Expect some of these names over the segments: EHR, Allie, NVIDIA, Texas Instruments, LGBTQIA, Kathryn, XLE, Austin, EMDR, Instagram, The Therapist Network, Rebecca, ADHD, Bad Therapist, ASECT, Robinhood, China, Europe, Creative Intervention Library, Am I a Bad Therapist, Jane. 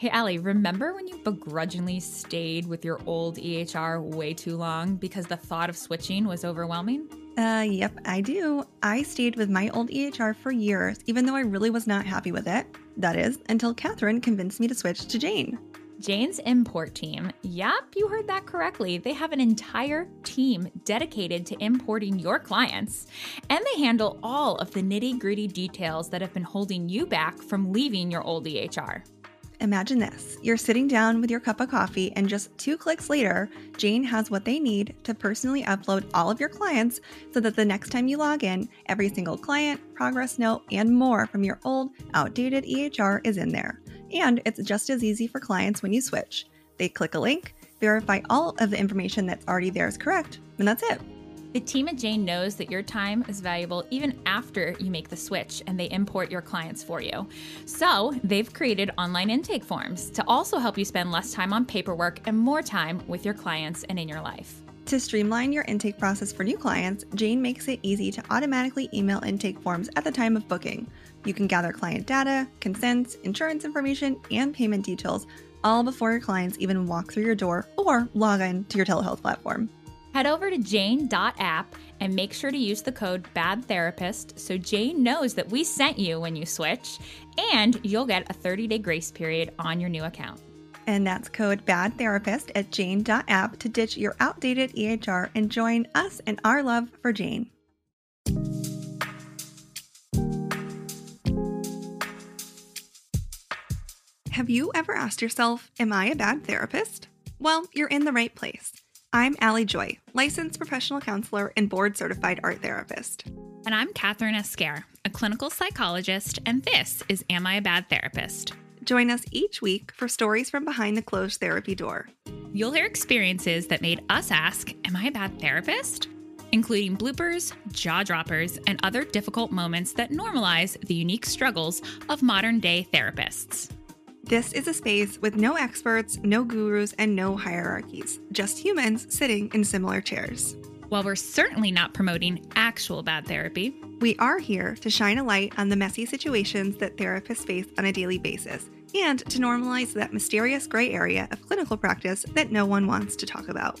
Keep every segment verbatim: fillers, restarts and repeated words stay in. Hey, Allie, remember when you begrudgingly stayed with your old E H R way too long because the thought of switching was overwhelming? Uh, yep, I do. I stayed with my old E H R for years, even though I really was not happy with it. That is, until Kathryn convinced me to switch to Jane. Jane's import team. Yep, you heard that correctly. They have an entire team dedicated to importing your clients, and they handle all of the nitty-gritty details that have been holding you back from leaving your old E H R. Imagine this. You're sitting down with your cup of coffee and just two clicks later, Jane has what they need to personally upload all of your clients so that the next time you log in, every single client, progress note, and more from your old, outdated E H R is in there. And it's just as easy for clients when you switch. They click a link, verify all of the information that's already there is correct, and that's it. The team at Jane knows that your time is valuable even after you make the switch, and they import your clients for you. So they've created online intake forms to also help you spend less time on paperwork and more time with your clients and in your life. To streamline your intake process for new clients, Jane makes it easy to automatically email intake forms at the time of booking. You can gather client data, consents, insurance information, and payment details all before your clients even walk through your door or log in to your telehealth platform. Head over to jane dot app and make sure to use the code BADTherapist so Jane knows that we sent you when you switch, and you'll get a thirty-day grace period on your new account. And that's code BADTherapist at jane dot app to ditch your outdated E H R and join us in our love for Jane. Have you ever asked yourself, am I a bad therapist? Well, you're in the right place. I'm Allie Joy, licensed professional counselor and board-certified art therapist. And I'm Kathryn Escare, a clinical psychologist, and this is Am I a Bad Therapist? Join us each week for stories from behind the closed therapy door. You'll hear experiences that made us ask, am I a bad therapist? Including bloopers, jaw-droppers, and other difficult moments that normalize the unique struggles of modern-day therapists. This is a space with no experts, no gurus, and no hierarchies, just humans sitting in similar chairs. While we're certainly not promoting actual bad therapy, we are here to shine a light on the messy situations that therapists face on a daily basis and to normalize that mysterious gray area of clinical practice that no one wants to talk about.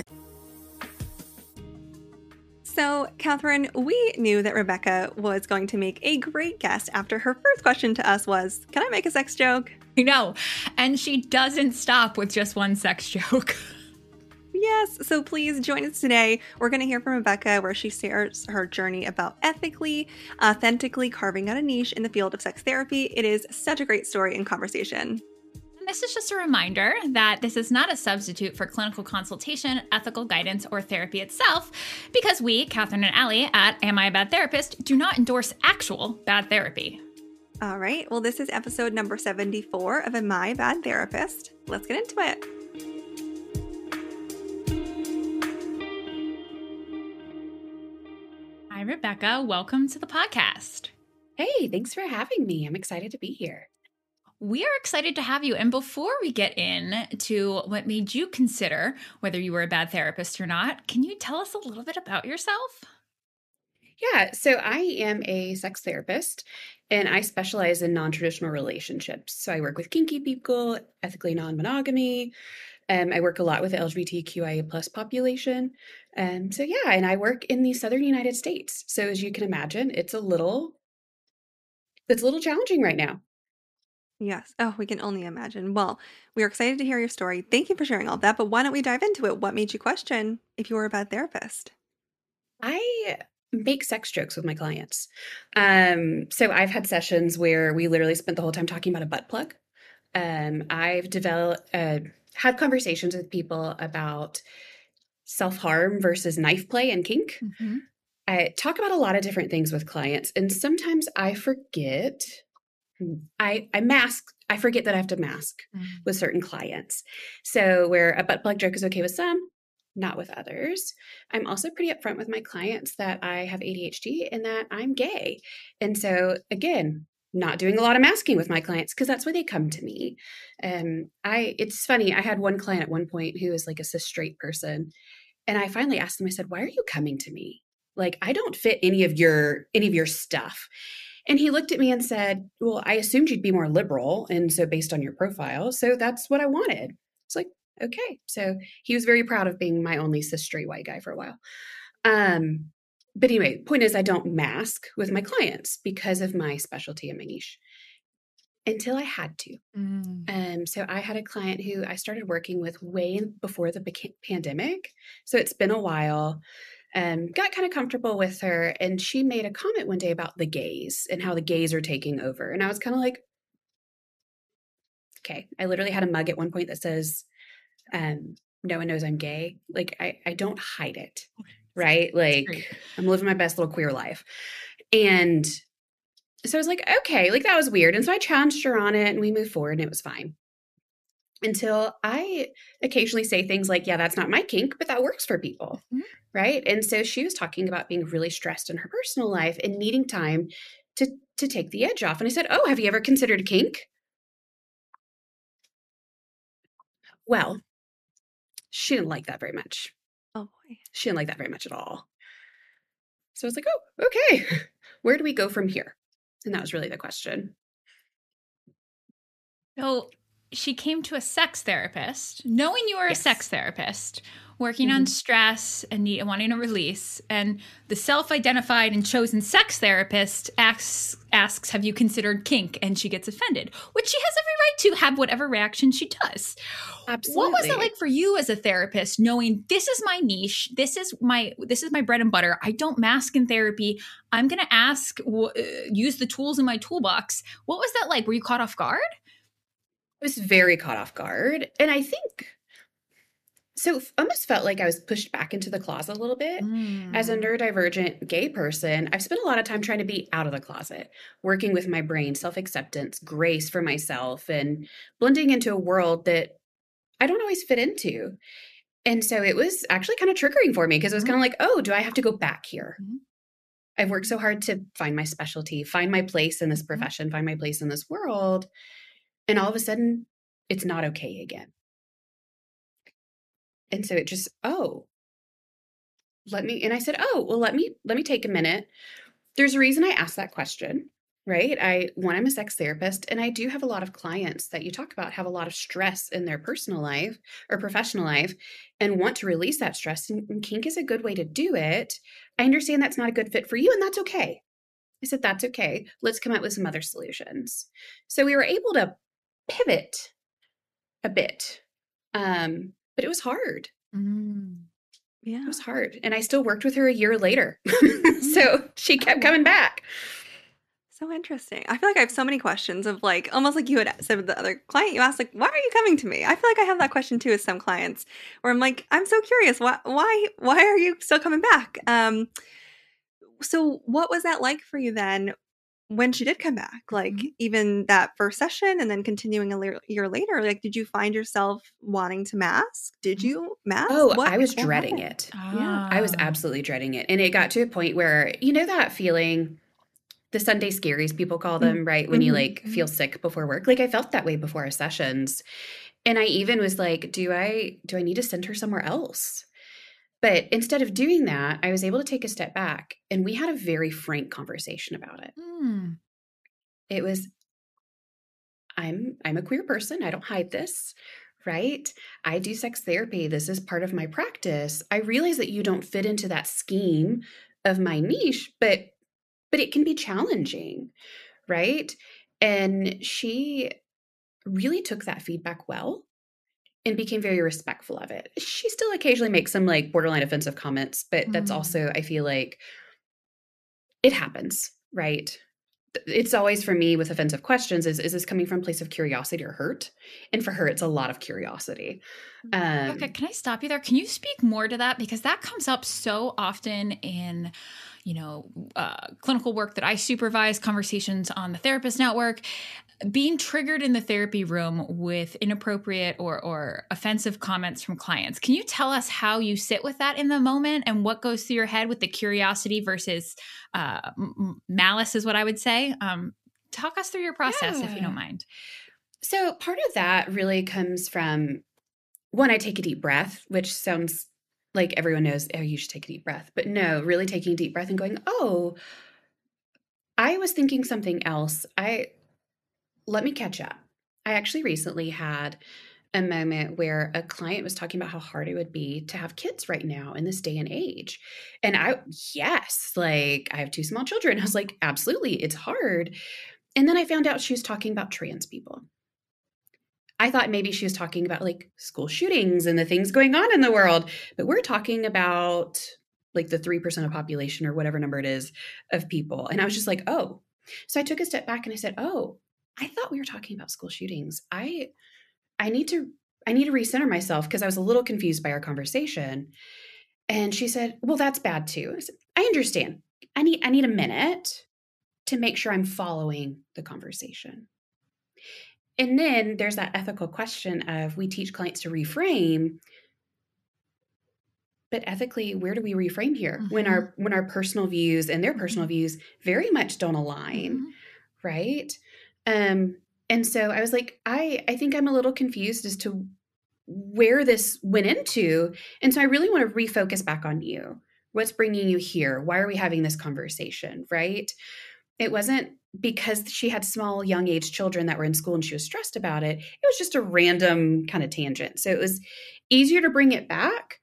So, Kathryn, we knew that Rebecca was going to make a great guest after her first question to us was, can I make a sex joke? You know, and she doesn't stop with just one sex joke. Yes, so please join us today. We're going to hear from Rebecca, where she shares her journey about ethically, authentically carving out a niche in the field of sex therapy. It is such a great story and conversation. This is just a reminder that this is not a substitute for clinical consultation, ethical guidance, or therapy itself, because we, Kathryn and Allie at Am I a Bad Therapist, do not endorse actual bad therapy. All right. Well, this is episode number seventy-four of Am I a Bad Therapist? Let's get into it. Hi, Rebecca. Welcome to the podcast. Hey, thanks for having me. I'm excited to be here. We are excited to have you. And before we get in to what made you consider whether you were a bad therapist or not, can you tell us a little bit about yourself? Yeah, so I am a sex therapist, and I specialize in non-traditional relationships. So I work with kinky people, ethically non-monogamy. Um, I work a lot with the L G B T Q I A plus population. Um, so yeah, and I work in the southern United States. So as you can imagine, it's a little, it's a little challenging right now. Yes. Oh, we can only imagine. Well, we are excited to hear your story. Thank you for sharing all that. But why don't we dive into it? What made you question if you were a bad therapist? I make sex jokes with my clients. Um, so I've had sessions where we literally spent the whole time talking about a butt plug. Um, I've developed, uh, had conversations with people about self-harm versus knife play and kink. Mm-hmm. I talk about a lot of different things with clients. And sometimes I forget I, I mask, I forget that I have to mask mm-hmm. with certain clients. So where a butt plug joke is okay with some, not with others. I'm also pretty upfront with my clients that I have A D H D and that I'm gay. And so again, not doing a lot of masking with my clients because that's why they come to me. Um, I, it's funny. I had one client at one point who was like a cis straight person. And I finally asked them, I said, why are you coming to me? Like, I don't fit any of your, any of your stuff. And he looked at me and said, well, I assumed you'd be more liberal. And so based on your profile, so that's what I wanted. It's like, okay. So he was very proud of being my only cis straight white guy for a while. Um, But anyway, point is I don't mask with my clients because of my specialty and my niche until I had to. Mm. Um, so I had a client who I started working with way before the pandemic. So it's been a while. Um, got kind of comfortable with her. And she made a comment one day about the gays and how the gays are taking over. And I was kind of like, okay. I literally had a mug at one point that says, um, no one knows I'm gay. Like I, I don't hide it. Okay. Right? Like I'm living my best little queer life. And so I was like, okay, like that was weird. And so I challenged her on it and we moved forward and it was fine until I occasionally say things like, yeah, that's not my kink, but that works for people. Mm-hmm. Right. And so she was talking about being really stressed in her personal life and needing time to, to take the edge off. And I said, oh, have you ever considered a kink? Well, she didn't like that very much. Oh boy. She didn't like that very much at all. So I was like, oh, okay. Where do we go from here? And that was really the question. So she came to a sex therapist, knowing you were yes. a sex therapist, working mm-hmm. on stress and, need, and wanting to release. And the self-identified and chosen sex therapist asks, asks, have you considered kink? And she gets offended, which she has every right to have whatever reaction she does. Absolutely. What was it like for you as a therapist, knowing this is my niche, this is my this is my bread and butter, I don't mask in therapy, I'm going to ask, w- use the tools in my toolbox. What was that like? Were you caught off guard? I was very caught off guard. And I think so almost felt like I was pushed back into the closet a little bit. Mm. As a neurodivergent gay person, I've spent a lot of time trying to be out of the closet, working with my brain, self-acceptance, grace for myself, and blending into a world that I don't always fit into. And so it was actually kind of triggering for me because it was kind of like, oh, do I have to go back here? Mm-hmm. I've worked so hard to find my specialty, find my place in this profession, mm-hmm. find my place in this world. And all of a sudden, it's not okay again. And so it just, oh, let me, and I said, oh, well, let me, let me take a minute. There's a reason I asked that question, right? I, one, I'm a sex therapist, and I do have a lot of clients that you talk about have a lot of stress in their personal life or professional life and want to release that stress. And, and kink is a good way to do it. I understand that's not a good fit for you, and that's okay. I said, that's okay. Let's come up with some other solutions. So we were able to pivot a bit. Um, But it was hard. Mm, yeah. It was hard. And I still worked with her a year later. So she kept coming back. So interesting. I feel like I have so many questions of like, almost like you had said with the other client, you asked like, why are you coming to me? I feel like I have that question too with some clients where I'm like, I'm so curious. Why, why, why are you still coming back? Um, so what was that like for you then when she did come back? Like mm-hmm. even that first session and then continuing a le- year later, like, did you find yourself wanting to mask? Did you mask? Oh, what? I was what dreading happened? It. Ah. Yeah, I was absolutely dreading it. And it got to a point where, you know, that feeling, the Sunday scaries people call them, mm-hmm. right? When mm-hmm. you like mm-hmm. feel sick before work. Like I felt that way before our sessions. And I even was like, do I, do I need to send her somewhere else? But instead of doing that, I was able to take a step back and we had a very frank conversation about it. Mm. It was, I'm I'm a queer person. I don't hide this, right? I do sex therapy. This is part of my practice. I realize that you don't fit into that scheme of my niche, but but it can be challenging, right? And she really took that feedback well. And became very respectful of it. She still occasionally makes some like borderline offensive comments, but mm-hmm. that's also, I feel like it happens, right? It's always for me with offensive questions is, is this coming from a place of curiosity or hurt? And for her, it's a lot of curiosity. Um, okay. Can I stop you there? Can you speak more to that? Because that comes up so often in, you know, uh, clinical work that I supervise, conversations on the Therapist Network. being triggered in the therapy room with inappropriate or, or offensive comments from clients. Can you tell us how you sit with that in the moment and what goes through your head with the curiosity versus uh, malice is what I would say? Um, talk us through your process, yeah. if you don't mind. So part of that really comes from, one, I take a deep breath, which sounds like everyone knows, oh, you should take a deep breath. But no, really taking a deep breath and going, oh, I was thinking something else. I... Let me catch up. I actually recently had a moment where a client was talking about how hard it would be to have kids right now in this day and age. And I, yes, like I have two small children. I was like, absolutely, it's hard. And then I found out she was talking about trans people. I thought maybe she was talking about like school shootings and the things going on in the world, but we're talking about like the three percent of population or whatever number it is of people. And I was just like, oh. So I took a step back and I said, oh, I thought we were talking about school shootings. I, I need to, I need to recenter myself because I was a little confused by our conversation. And she said, well, that's bad too. I said, I understand. I need, I need a minute to make sure I'm following the conversation. And then there's that ethical question of, we teach clients to reframe, but ethically, where do we reframe here? Mm-hmm. When our, when our personal views and their personal views very much don't align, mm-hmm. right? Um, and so I was like, I, I think I'm a little confused as to where this went into. And so I really want to refocus back on you. What's bringing you here? Why are we having this conversation? Right? It wasn't because she had small, young age children that were in school and she was stressed about it. It was just a random kind of tangent. So it was easier to bring it back.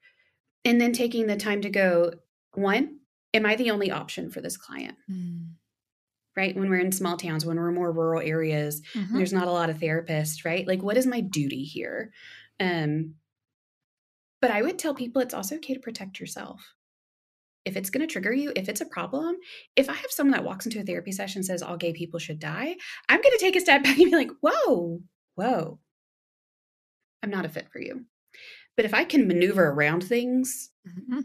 And then taking the time to go, one, am I the only option for this client? Mm. Right? When we're in small towns, when we're in more rural areas, mm-hmm. there's not a lot of therapists, right? Like, what is my duty here? Um, but I would tell people it's also okay to protect yourself. If it's going to trigger you, if it's a problem, if I have someone that walks into a therapy session and says all gay people should die, I'm going to take a step back and be like, whoa, whoa, I'm not a fit for you. But if I can maneuver around things, mm-hmm.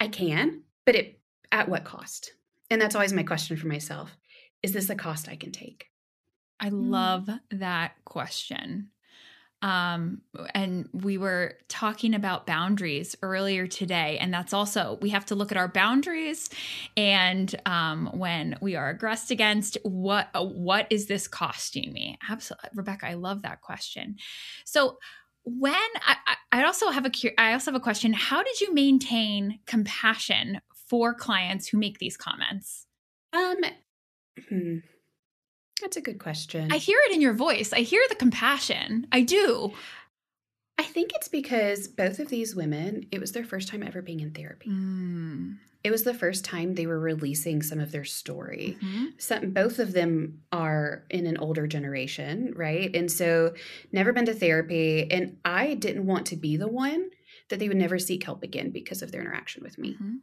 I can, but it, at what cost? And that's always my question for myself. Is this a cost I can take? I love that question. Um, and we were talking about boundaries earlier today, and that's also, we have to look at our boundaries and um, when we are aggressed against, what what is this costing me? Absolutely, Rebecca, I love that question. So when I, I also have a I also have a question. How did you maintain compassion for clients who make these comments? Um. Hmm. That's a good question. I hear it in your voice. I hear the compassion. I do. I think it's because both of these women, it was their first time ever being in therapy. Mm. It was the first time they were releasing some of their story. Mm-hmm. Some, both of them are in an older generation, right? And so never been to therapy. And I didn't want to be the one that they would never seek help again because of their interaction with me. Mm-hmm.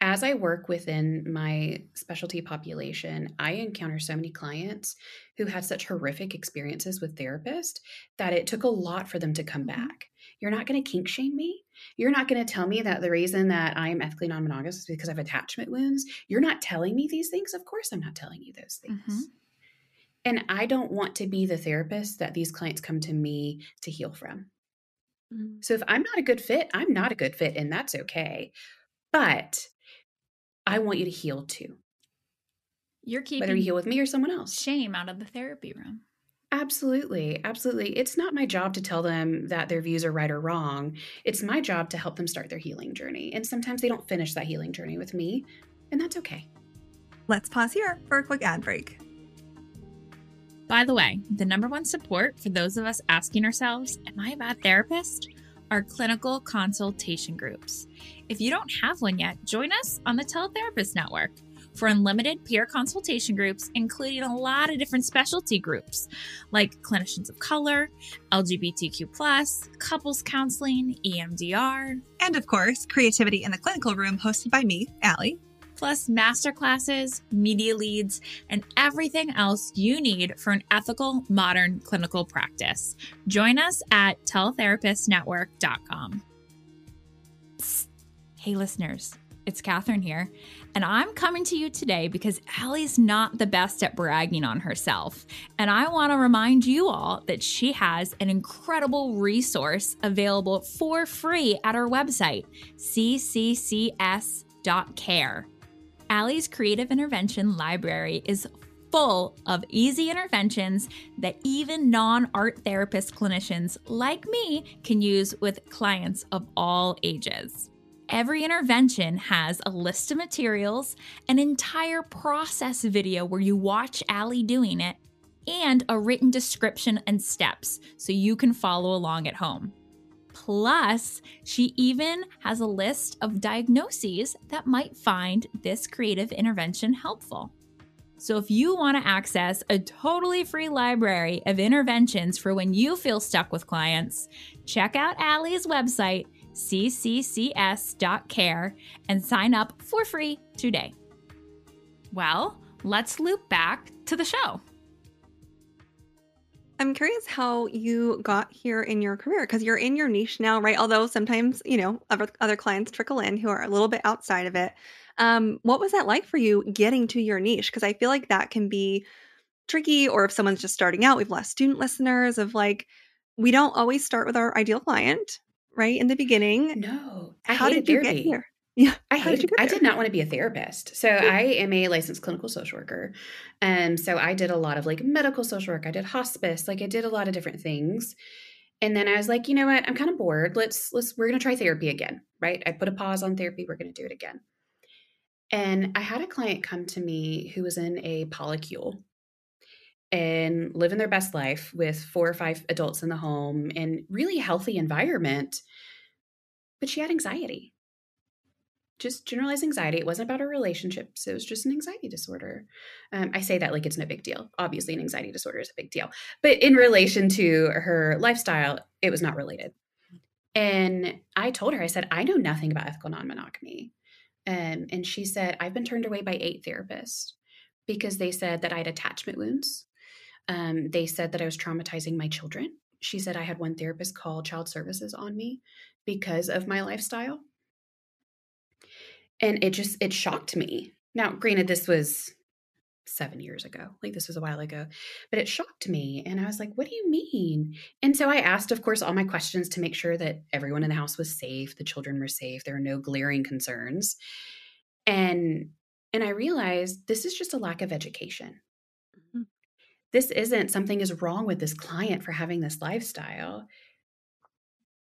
As I work within my specialty population, I encounter so many clients who had such horrific experiences with therapists that it took a lot for them to come back. You're not going to kink shame me. You're not going to tell me that the reason that I am ethically non-monogamous is because I have attachment wounds. You're not telling me these things. Of course, I'm not telling you those things. Mm-hmm. And I don't want to be the therapist that these clients come to me to heal from. Mm-hmm. So if I'm not a good fit, I'm not a good fit, and that's okay. But I want you to heal too. You're keeping whether you heal with me or someone else. Shame out of the therapy room. Absolutely. Absolutely. It's not my job to tell them that their views are right or wrong. It's my job to help them start their healing journey. And sometimes they don't finish that healing journey with me, and that's okay. Let's pause here for a quick ad break. By the way, the number one support for those of us asking ourselves, am I a bad therapist? Our clinical consultation groups. If you don't have one yet, join us on the Teletherapist Network for unlimited peer consultation groups, including a lot of different specialty groups like clinicians of color, L G B T Q plus, couples counseling, E M D R, and of course, Creativity in the Clinical Room, hosted by me, Allie. Plus masterclasses, media leads, and everything else you need for an ethical, modern clinical practice. Join us at teletherapist network dot com. Hey, listeners, It's Kathryn here, and I'm coming to you today because Allie's not the best at bragging on herself, and I want to remind you all that she has an incredible resource available for free at her website, c c c s dot care. Allie's Creative Intervention Library is full of easy interventions that even non-art therapist clinicians like me can use with clients of all ages. Every intervention has a list of materials, an entire process video where you watch Allie doing it, and a written description and steps so you can follow along at home. Plus, she even has a list of diagnoses that might find this creative intervention helpful. So if you want to access a totally free library of interventions for when you feel stuck with clients, check out Allie's website, c c c s dot care, and sign up for free today. Well, let's loop back to the show. I'm curious how you got here in your career, because you're in your niche now, right? Although sometimes, you know, other, other clients trickle in who are a little bit outside of it. Um, what was that like for you getting to your niche? Because I feel like that can be tricky, or if someone's just starting out, we've lost student listeners of like, we don't always start with our ideal client, right? In the beginning. No. I how did you therapy. get here? Yeah, I hated, I did not want to be a therapist. So I am a licensed clinical social worker. Um, so I did a lot of like medical social work. I did hospice. Like I did a lot of different things. And then I was like, you know what? I'm kind of bored. Let's, let's, we're going to try therapy again, right? I put a pause on therapy. We're going to do it again. And I had a client come to me who was in a polycule and living their best life with four or five adults in the home and really healthy environment, but she had anxiety. Just generalized anxiety. It wasn't about our relationships. It was just an anxiety disorder. Um, I say that like it's no big deal. Obviously, an anxiety disorder is a big deal. But in relation to her lifestyle, it was not related. And I told her, I said, I know nothing about ethical non-monogamy. Um, and she said, I've been turned away by eight therapists because they said that I had attachment wounds. Um, they said that I was traumatizing my children. She said I had one therapist call child services on me because of my lifestyle. And it just, it shocked me. Now, granted, this was seven years ago. Like this was a while ago, but it shocked me. And I was like, what do you mean? And so I asked, of course, all my questions to make sure that everyone in the house was safe. The children were safe. There were no glaring concerns. And, and I realized this is just a lack of education. Mm-hmm. This isn't something is wrong with this client for having this lifestyle.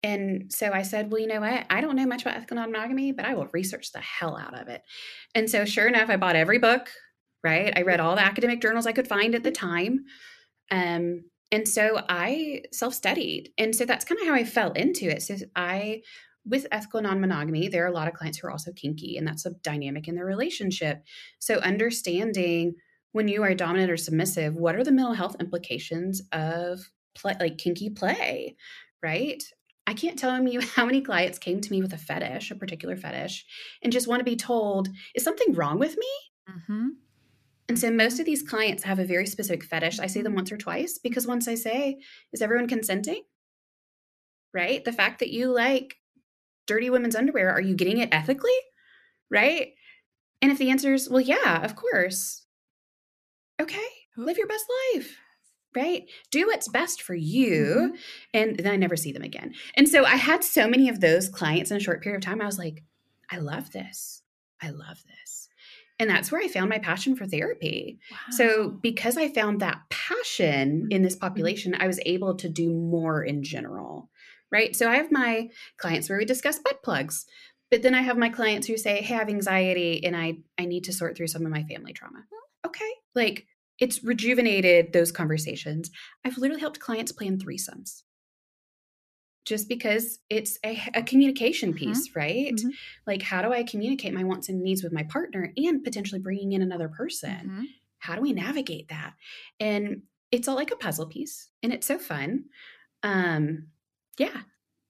And so I said, well, you know what? I don't know much about ethical non-monogamy, but I will research the hell out of it. And so sure enough, I bought every book, right? I read all the academic journals I could find at the time. Um, and so I self-studied. And so that's kind of how I fell into it. So I, with ethical non-monogamy, there are a lot of clients who are also kinky, and that's a dynamic in their relationship. So understanding when you are dominant or submissive, what are the mental health implications of play, like kinky play, right? I can't tell you how many clients came to me with a fetish, a particular fetish, and just want to be told, is something wrong with me? Mm-hmm. And so most of these clients have a very specific fetish. I see them once or twice because once I say, is everyone consenting? Right? The fact that you like dirty women's underwear, are you getting it ethically? Right? And if the answer is, well, yeah, of course. Okay, live your best life. Right? Do what's best for you. Mm-hmm. And then I never see them again. And so I had so many of those clients in a short period of time. I was like, I love this. I love this. And that's where I found my passion for therapy. Wow. So because I found that passion in this population, I was able to do more in general. Right? So I have my clients where we discuss butt plugs, but then I have my clients who say, hey, I have anxiety and I, I need to sort through some of my family trauma. Okay. Like, it's rejuvenated those conversations. I've literally helped clients plan threesomes just because it's a, a communication piece, mm-hmm. right? Mm-hmm. Like, how do I communicate my wants and needs with my partner and potentially bringing in another person? Mm-hmm. How do we navigate that? And it's all like a puzzle piece, and it's so fun. Um, yeah,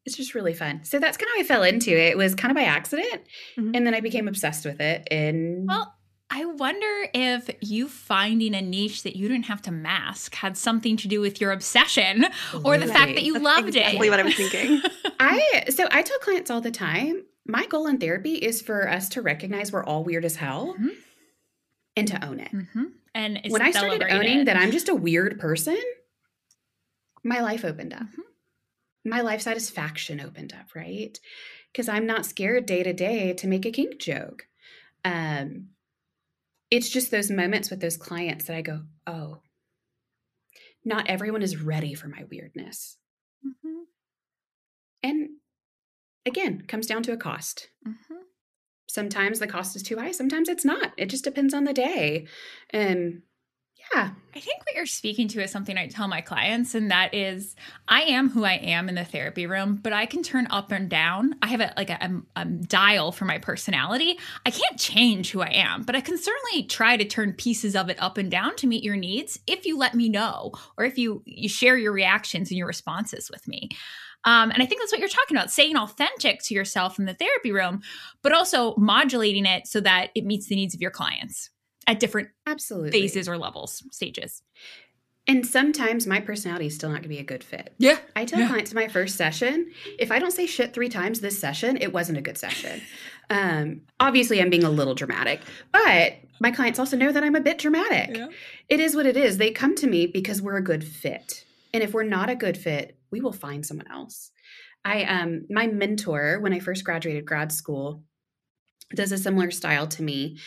it's just really fun. So that's kind of how I fell into it. It was kind of by accident, mm-hmm. and then I became obsessed with it. And well, I wonder if you finding a niche that you didn't have to mask had something to do with your obsession or the right. fact that you That's loved exactly it. Exactly what I was thinking. I so I tell clients all the time, my goal in therapy is for us to recognize we're all weird as hell mm-hmm. and to own it. Mm-hmm. And when I started owning it. That I'm just a weird person, my life opened up. Mm-hmm. My life satisfaction opened up, right? Because I'm not scared day to day to make a kink joke. Um, it's just those moments with those clients that I go, oh, not everyone is ready for my weirdness. Mm-hmm. And again, comes down to a cost. Mm-hmm. Sometimes the cost is too high. Sometimes it's not. It just depends on the day. And yeah. I think what you're speaking to is something I tell my clients, and that is I am who I am in the therapy room, but I can turn up and down. I have a like a, a, a dial for my personality. I can't change who I am, but I can certainly try to turn pieces of it up and down to meet your needs if you let me know, or if you, you share your reactions and your responses with me. Um, and I think that's what you're talking about, staying authentic to yourself in the therapy room, but also modulating it so that it meets the needs of your clients at different Absolutely. Phases or levels, stages. And sometimes my personality is still not going to be a good fit. Yeah. I tell yeah. clients in my first session, if I don't say shit three times this session, it wasn't a good session. Um, obviously, I'm being a little dramatic, but my clients also know that I'm a bit dramatic. Yeah. It is what it is. They come to me because we're a good fit. And if we're not a good fit, we will find someone else. I, um, my mentor, when I first graduated grad school, does a similar style to me.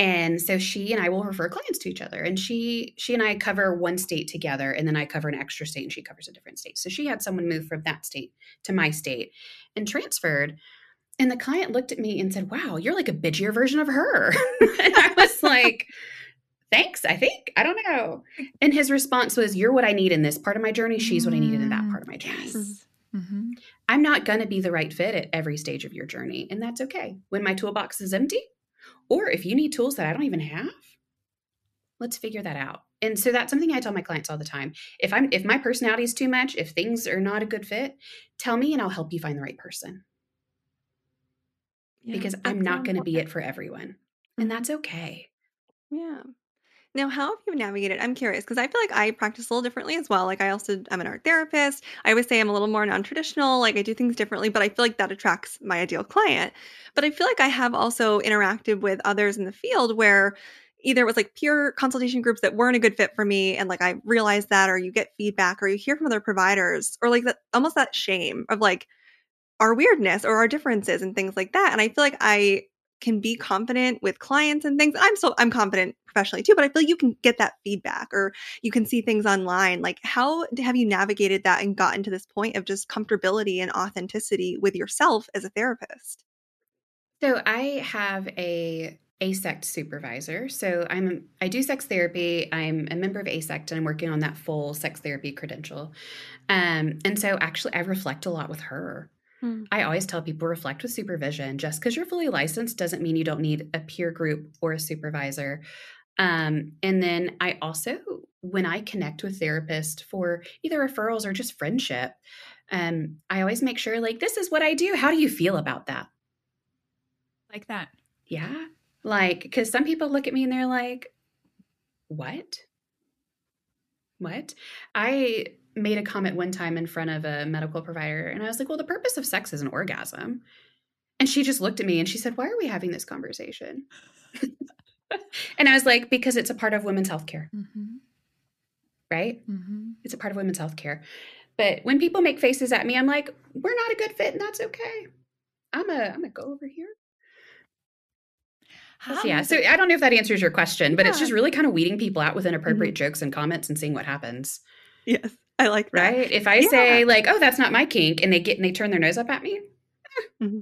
And so she and I will refer clients to each other. And she, she and I cover one state together, and then I cover an extra state and she covers a different state. So she had someone move from that state to my state and transferred. And the client looked at me and said, wow, you're like a bitchier version of her. And I was like, thanks, I think. I don't know. And his response was, you're what I need in this part of my journey. She's what I needed in that part of my journey. Yes. Mm-hmm. I'm not going to be the right fit at every stage of your journey. And that's okay. When my toolbox is empty, or if you need tools that I don't even have, let's figure that out. And so that's something I tell my clients all the time. If I'm, if my personality is too much, if things are not a good fit, tell me and I'll help you find the right person. Yeah, because I'm not going to be it for everyone. Mm-hmm. And that's okay. Yeah. Now, how have you navigated? I'm curious because I feel like I practice a little differently as well. Like I also, I'm an art therapist. I always say I'm a little more non-traditional. Like I do things differently, but I feel like that attracts my ideal client. But I feel like I have also interacted with others in the field where either it was like peer consultation groups that weren't a good fit for me. And like I realized that, or you get feedback, or you hear from other providers, or like that, almost that shame of like our weirdness or our differences and things like that. And I feel like I can be confident with clients and things. I'm so I'm confident professionally too, but I feel you can get that feedback, or you can see things online. Like how have you navigated that and gotten to this point of just comfortability and authenticity with yourself as a therapist? So I have a ASECT supervisor. So I'm I do sex therapy. I'm a member of ASECT, and I'm working on that full sex therapy credential. Um, and so actually I reflect a lot with her. I always tell people reflect with supervision. Just because you're fully licensed doesn't mean you don't need a peer group or a supervisor. Um, and then I also, when I connect with therapists for either referrals or just friendship, um, I always make sure like, this is what I do. How do you feel about that? Like that. Yeah. Like, because some people look at me and they're like, what? What? I... made a comment one time in front of a medical provider. And I was like, well, the purpose of sex is an orgasm. And she just looked at me and she said, why are we having this conversation? And I was like, because it's a part of women's healthcare, mm-hmm. right? Mm-hmm. It's a part of women's healthcare. But when people make faces at me, I'm like, we're not a good fit, and that's okay. I'm a, I'm a go over here. How yeah. So I don't know if that answers your question, but yeah. it's just really kind of weeding people out with inappropriate mm-hmm. jokes and comments and seeing what happens. Yes. I like that. Right? If I yeah. say like, oh, that's not my kink, and they get and they turn their nose up at me. mm-hmm.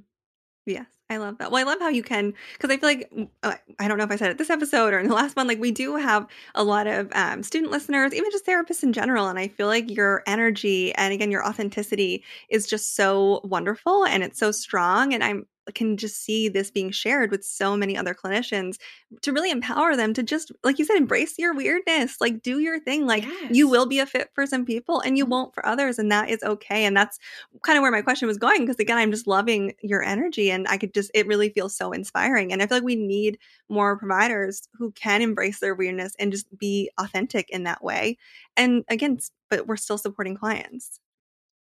Yes. I love that. Well, I love how you can, because I feel like, I don't know if I said it this episode or in the last one, like we do have a lot of um, student listeners, even just therapists in general. And I feel like your energy and again, your authenticity is just so wonderful, and it's so strong. And I'm can just see this being shared with so many other clinicians to really empower them to just, like you said, embrace your weirdness, like do your thing. Like yes. you will be a fit for some people and you won't for others. And that is okay. And that's kind of where my question was going. Because again, I'm just loving your energy, and I could just, it really feels so inspiring. And I feel like we need more providers who can embrace their weirdness and just be authentic in that way. And again, but we're still supporting clients.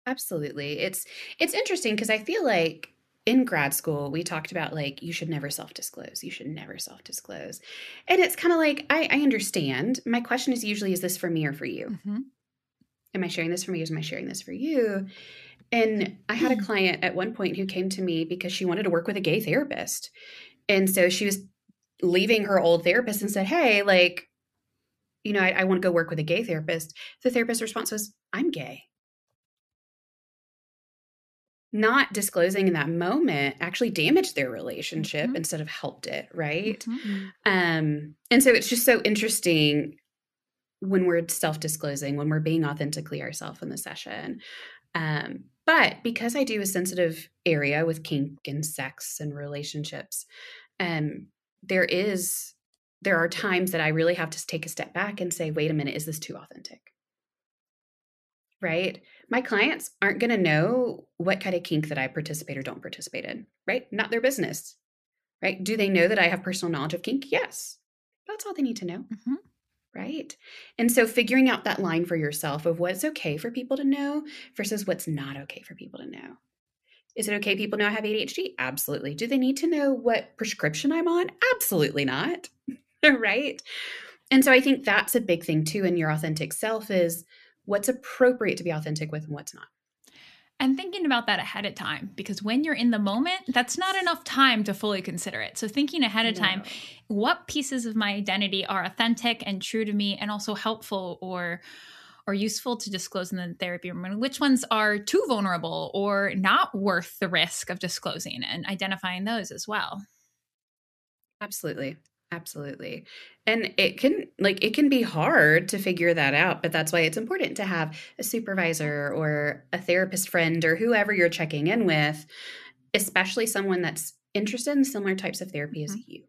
Absolutely. It's, it's interesting because I feel like in grad school, we talked about like, you should never self-disclose. You should never self-disclose. And it's kind of like, I, I understand. My question is usually, is this for me or for you? Mm-hmm. Am I sharing this for me? Or am I sharing this for you? And I had a client at one point who came to me because she wanted to work with a gay therapist. And so she was leaving her old therapist and said, hey, like, you know, I, I want to go work with a gay therapist. The therapist's response was, I'm gay. Not disclosing in that moment actually damaged their relationship mm-hmm. instead of helped it, right? Mm-hmm. Um, and so it's just so interesting when we're self-disclosing, when we're being authentically ourselves in the session. Um, but because I do a sensitive area with kink and sex and relationships, um, there is there are times that I really have to take a step back and say, wait a minute, is this too authentic? Right? My clients aren't going to know what kind of kink that I participate or don't participate in, right? Not their business, right? Do they know that I have personal knowledge of kink? Yes. That's all they need to know, mm-hmm. right? And so figuring out that line for yourself of what's okay for people to know versus what's not okay for people to know. Is it okay people know I have A D H D? Absolutely. Do they need to know what prescription I'm on? Absolutely not. Right? And so I think that's a big thing too in your authentic self is what's appropriate to be authentic with and what's not. And thinking about that ahead of time, because when you're in the moment, that's not enough time to fully consider it. So thinking ahead of no. time, what pieces of my identity are authentic and true to me and also helpful or or useful to disclose in the therapy room? Which ones are too vulnerable or not worth the risk of disclosing and identifying those as well? Absolutely. Absolutely. And it can like it can be hard to figure that out, but that's why it's important to have a supervisor or a therapist friend or whoever you're checking in with, especially someone that's interested in similar types of therapy mm-hmm. as you.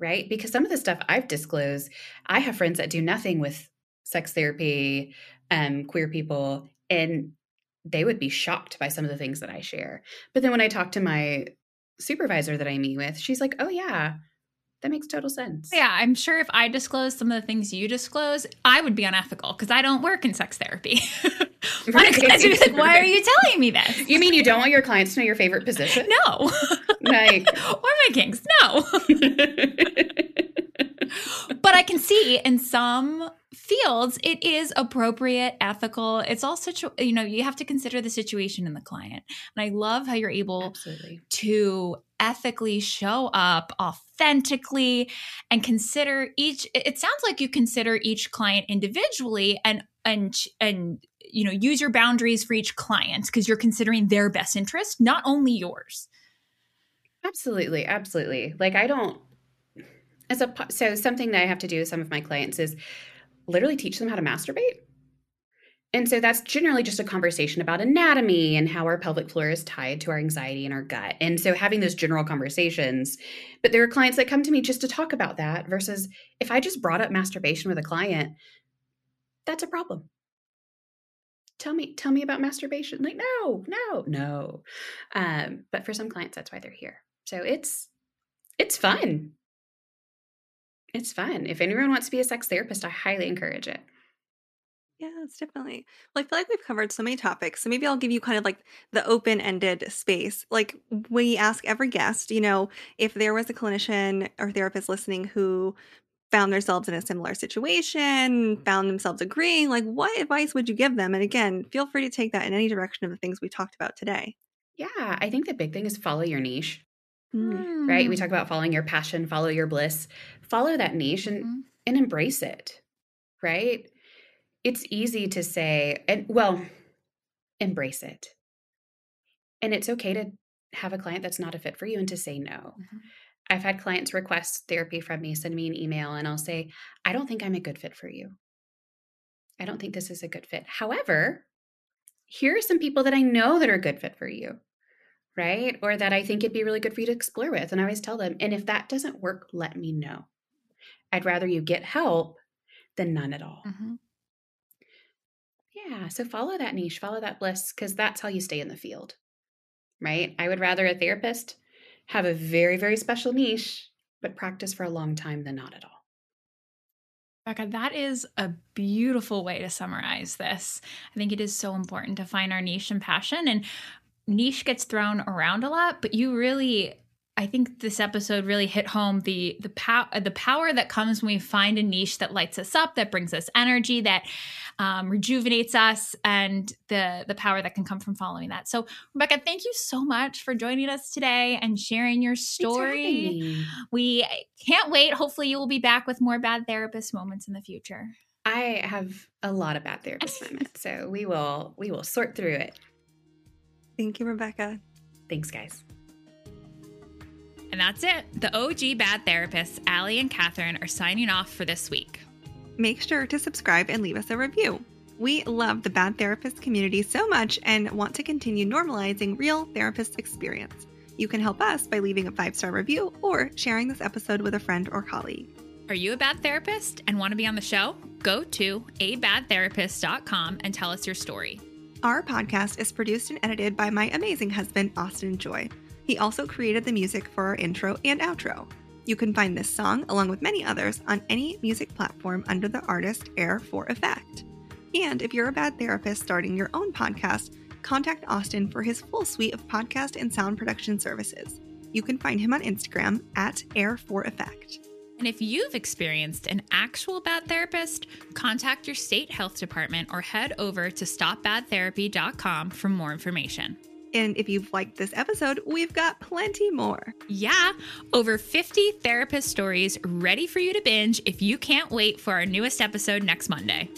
Right? Because some of the stuff I've disclosed, I have friends that do nothing with sex therapy, um, queer people, and they would be shocked by some of the things that I share. But then when I talk to my supervisor that I meet with, she's like, oh, yeah. That makes total sense. Yeah, I'm sure if I disclosed some of the things you disclose, I would be unethical because I don't work in sex therapy. Right. Like, why are you telling me this? You mean you don't want your clients to know your favorite position? No. Like, or my kinks? No. But I can see in some fields it is appropriate, ethical. It's all such situ- you know you have to consider the situation and the client. And I love how you're able Absolutely. To ethically show up authentically and consider each. It sounds like you consider each client individually and and and you know use your boundaries for each client because you're considering their best interest, not only yours. Absolutely, absolutely. Like I don't. As a, so something that I have to do with some of my clients is literally teach them how to masturbate. And so that's generally just a conversation about anatomy and how our pelvic floor is tied to our anxiety and our gut. And so having those general conversations, but there are clients that come to me just to talk about that versus if I just brought up masturbation with a client, that's a problem. Tell me, tell me about masturbation. Like, no, no, no. Um, but for some clients, that's why they're here. So it's, it's fun. It's fun. If anyone wants to be a sex therapist, I highly encourage it. Yes, definitely. Well, I feel like we've covered so many topics. So maybe I'll give you kind of like the open-ended space. Like we ask every guest, you know, if there was a clinician or therapist listening who found themselves in a similar situation, found themselves agreeing, like what advice would you give them? And again, feel free to take that in any direction of the things we talked about today. Yeah, I think the big thing is follow your niche. Mm. Right? We talk about following your passion, follow your bliss, follow that niche and, mm. and embrace it. Right? It's easy to say, and well, embrace it. And it's okay to have a client that's not a fit for you and to say no. Mm-hmm. I've had clients request therapy from me, send me an email, and I'll say, I don't think I'm a good fit for you. I don't think this is a good fit. However, here are some people that I know that are a good fit for you. Right? Or that I think it'd be really good for you to explore with. And I always tell them, and if that doesn't work, let me know. I'd rather you get help than none at all. Mm-hmm. Yeah. So follow that niche, follow that bliss, because that's how you stay in the field, right? I would rather a therapist have a very, very special niche, but practice for a long time than not at all. Becca, that is a beautiful way to summarize this. I think it is so important to find our niche and passion. And niche gets thrown around a lot, but you really, I think this episode really hit home the the power the power that comes when we find a niche that lights us up, that brings us energy, that um, rejuvenates us, and the the power that can come from following that. So, Rebecca, thank you so much for joining us today and sharing your story. We can't wait. Hopefully, you will be back with more Bad Therapist moments in the future. I have a lot of Bad Therapist moments, so we will we will sort through it. Thank you, Rebecca. Thanks, guys. And that's it. The O G Bad Therapists, Allie and Kathryn, are signing off for this week. Make sure to subscribe and leave us a review. We love the Bad Therapist community so much and want to continue normalizing real therapist experience. You can help us by leaving a five-star review or sharing this episode with a friend or colleague. Are you a bad therapist and want to be on the show? Go to a bad therapist dot com and tell us your story. Our podcast is produced and edited by my amazing husband, Austin Joy. He also created the music for our intro and outro. You can find this song, along with many others, on any music platform under the artist Air for Effect. And if you're a bad therapist starting your own podcast, contact Austin for his full suite of podcast and sound production services. You can find him on Instagram at Air for Effect. And if you've experienced an actual bad therapist, contact your state health department or head over to stop bad therapy dot com for more information. And if you've liked this episode, we've got plenty more. Yeah, over fifty therapist stories ready for you to binge if you can't wait for our newest episode next Monday.